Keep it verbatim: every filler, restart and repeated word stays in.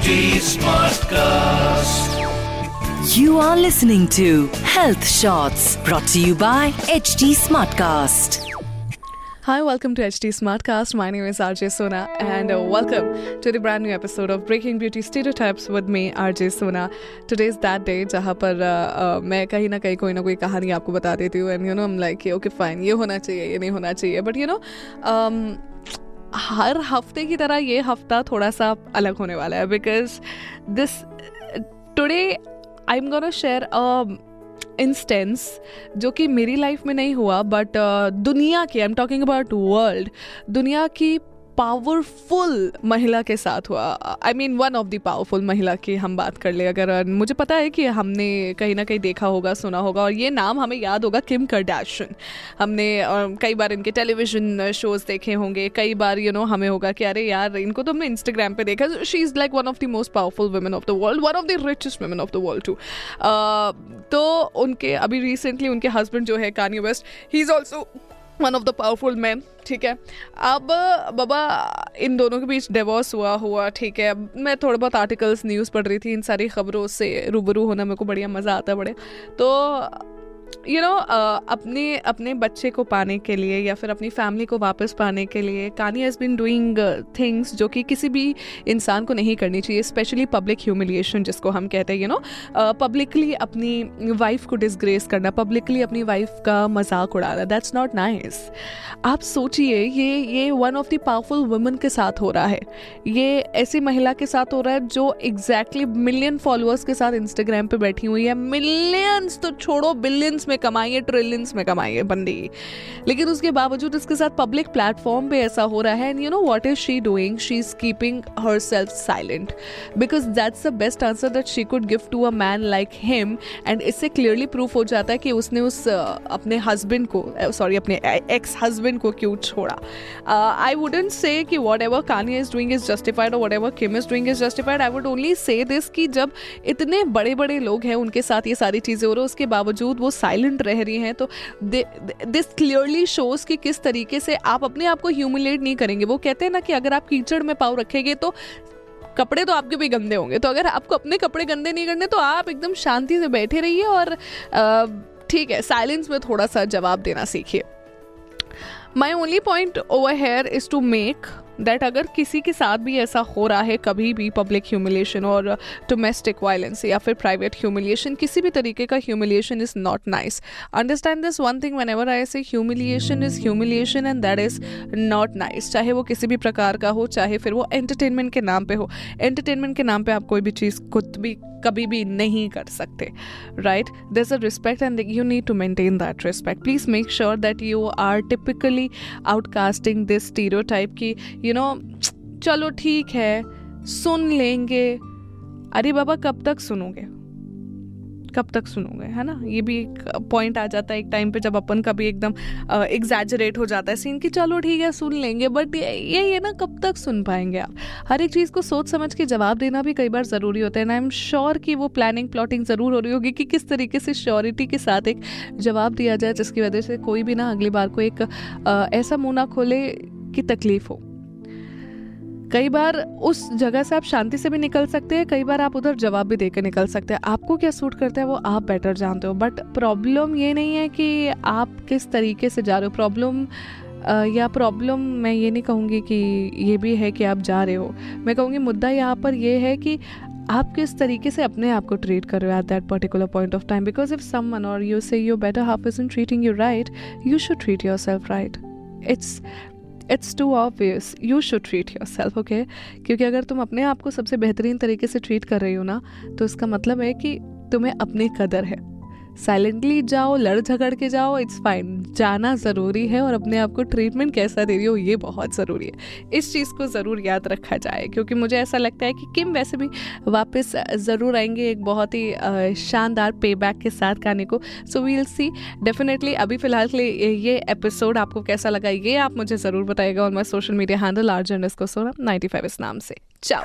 H D Smartcast. You are listening to Health Shots, brought to you by H D Smartcast. Hi, welcome to H D Smartcast. My name is R J Sona, and welcome to the brand new episode of Breaking Beauty Stereotypes with me, R J Sona. Today is that day जहाँ पर uh, uh, मैं कहीं ना कहीं कोई ना कोई कहानी आपको बता देती हूँ, and you know I'm like okay fine, ये होना चाहिए, ये नहीं होना चाहिए, but you know um, हर हफ्ते की तरह ये हफ्ता थोड़ा सा अलग होने वाला है because this today I am gonna share a instance जो कि मेरी लाइफ में नहीं हुआ बट uh, दुनिया की I am talking about world दुनिया की पावरफुल महिला के साथ हुआ. I mean one of the powerful महिला की हम बात कर ले. अगर मुझे पता है कि हमने कहीं ना कहीं देखा होगा, सुना होगा और ये नाम हमें याद होगा, किम कार्डशियन. हमने कई बार इनके टेलीविजन शोज़ देखे होंगे, कई बार यू नो हमें होगा कि अरे यार इनको तो हमने इंस्टाग्राम पे देखा. She is like one of the most powerful women of the world, one of the richest women of the world too. तो उनके अभी रिसेंटली उनके हस्बैंड जो है Kanye West, he is also one of the powerful man. ठीक है, अब बाबा इन दोनों के बीच डिवोर्स हुआ हुआ ठीक है. मैं थोड़ा बहुत आर्टिकल्स न्यूज़ पढ़ रही थी, इन सारी खबरों से रूबरू होना मेरे को बढ़िया मज़ा आता है. बड़े तो you you know know, uh, अपने अपने बच्चे को पाने के लिए या फिर अपनी फैमिली को वापस पाने के लिए Kanye has been doing things जो कि किसी भी इंसान को नहीं करनी चाहिए, स्पेशली पब्लिक ह्यूमिलिएशन जिसको हम कहते हैं. यू नो पब्लिकली अपनी वाइफ को डिसग्रेस करना, पब्लिकली अपनी वाइफ का मजाक उड़ाना, दैट्स नॉट नाइस. आप सोचिए ये ये one of the powerful women के साथ हो रहा है, ये ऐसी महिला के साथ हो रहा है जो एग्जैक्टली मिलियन फॉलोअर्स के साथ इंस्टाग्राम पर बैठी हुई है. मिलियंस तो छोड़ो, बिलियंस में कमाई है, ट्रिलियंस में कमाई है बंदी, लेकिन उसके बावजूद इसके साथ पब्लिक प्लेटफॉर्म पे ऐसा हो रहा है. And you know what is she doing? She is keeping herself silent because that's the best answer that she could give to a man like him. And इससे क्लियरली प्रूफ हो जाता है कि उसने उस अपने हस्बैंड को सॉरी अपने एक्स हस्बैंड को क्यों छोड़ा. आई वुडंट से कि whatever Kanye is doing is justified और whatever Kim is doing is justified. I would only say this कि जब इतने बड़े बड़े लोग हैं उनके साथ ये सारी चीज़ें हो रही है, उसके बावजूद वो साइलेंट रह रही हैं, तो दिस क्लियरली शोज़ कि किस तरीके से आप अपने आप को ह्यूमिलेट नहीं करेंगे. वो कहते हैं ना कि अगर आप कीचड़ में पाँव रखेंगे तो कपड़े तो आपके भी गंदे होंगे, तो अगर आपको अपने कपड़े गंदे नहीं करने तो आप एकदम शांति से बैठे रहिए और ठीक है साइलेंस में थोड़ा सा जवाब देना सीखिए. My only point over here is to make that अगर किसी के साथ भी ऐसा हो रहा है कभी भी, पब्लिक ह्यूमिलिएशन और डोमेस्टिक वायलेंस या फिर प्राइवेट ह्यूमिलिएशन, किसी भी तरीके का humiliation is not nice. Understand this one thing, whenever I say humiliation is humiliation and that is not nice. चाहे वो किसी भी प्रकार का हो, चाहे फिर वो एंटरटेनमेंट के नाम पे हो. एंटरटेनमेंट के नाम पे आप कोई भी चीज़ खुद भी कभी भी नहीं कर सकते, right? There is a respect and you need to maintain that respect. Please make sure that you are typically outcasting this stereotype की यू नो चलो ठीक है सुन लेंगे. अरे बाबा कब तक सुनोगे, कब तक सुनोगे, है ना? ये भी एक पॉइंट आ जाता है एक टाइम पे जब अपन कभी एकदम एग्जैजरेट हो जाता है सीन कि चलो ठीक है सुन लेंगे, बट ये ये ना कब तक सुन पाएंगे आप? हर एक चीज़ को सोच समझ के जवाब देना भी कई बार ज़रूरी होता है ना. आई एम श्योर कि वो प्लानिंग प्लॉटिंग ज़रूर हो रही होगी कि किस तरीके से श्योरिटी के साथ एक जवाब दिया जाए जिसकी वजह से कोई भी ना अगली बार को एक आ, ऐसा मुँह ना खोले कि तकलीफ हो. कई बार उस जगह से आप शांति से भी निकल सकते हैं, कई बार आप उधर जवाब भी देकर निकल सकते हैं. आपको क्या सूट करता है वो आप बेटर जानते हो, बट प्रॉब्लम ये नहीं है कि आप किस तरीके से जा रहे हो. प्रॉब्लम या प्रॉब्लम मैं ये नहीं कहूँगी कि ये भी है कि आप जा रहे हो, मैं कहूँगी मुद्दा यहाँ पर यह है कि आप किस तरीके से अपने आप को ट्रीट कर रहे हो at that particular point of time. Because if someone और you say your better half isn't treating you right, you should treat yourself right. It's it's too obvious, you should treat yourself, okay? क्योंकि अगर तुम अपने आप को सबसे बेहतरीन तरीके से ट्रीट कर रही हो ना, तो इसका मतलब है कि तुम्हें अपनी कदर है. साइलेंटली जाओ, लड़ झगड़ के जाओ, इट्स फाइन, जाना ज़रूरी है. और अपने आप को ट्रीटमेंट कैसा दे रही हो ये बहुत ज़रूरी है, इस चीज़ को ज़रूर याद रखा जाए. क्योंकि मुझे ऐसा लगता है कि किम वैसे भी वापस ज़रूर आएंगे एक बहुत ही शानदार पे बैक के साथ कान्ये को. So we will see definitely. अभी फ़िलहाल के लिए ये एपिसोड आपको कैसा लगा ये आप मुझे ज़रूर बताइएगा और मैं सोशल मीडिया हैंडल आर जर्नस को सोना नाइन्टी फाइव इस नाम से. चाओ.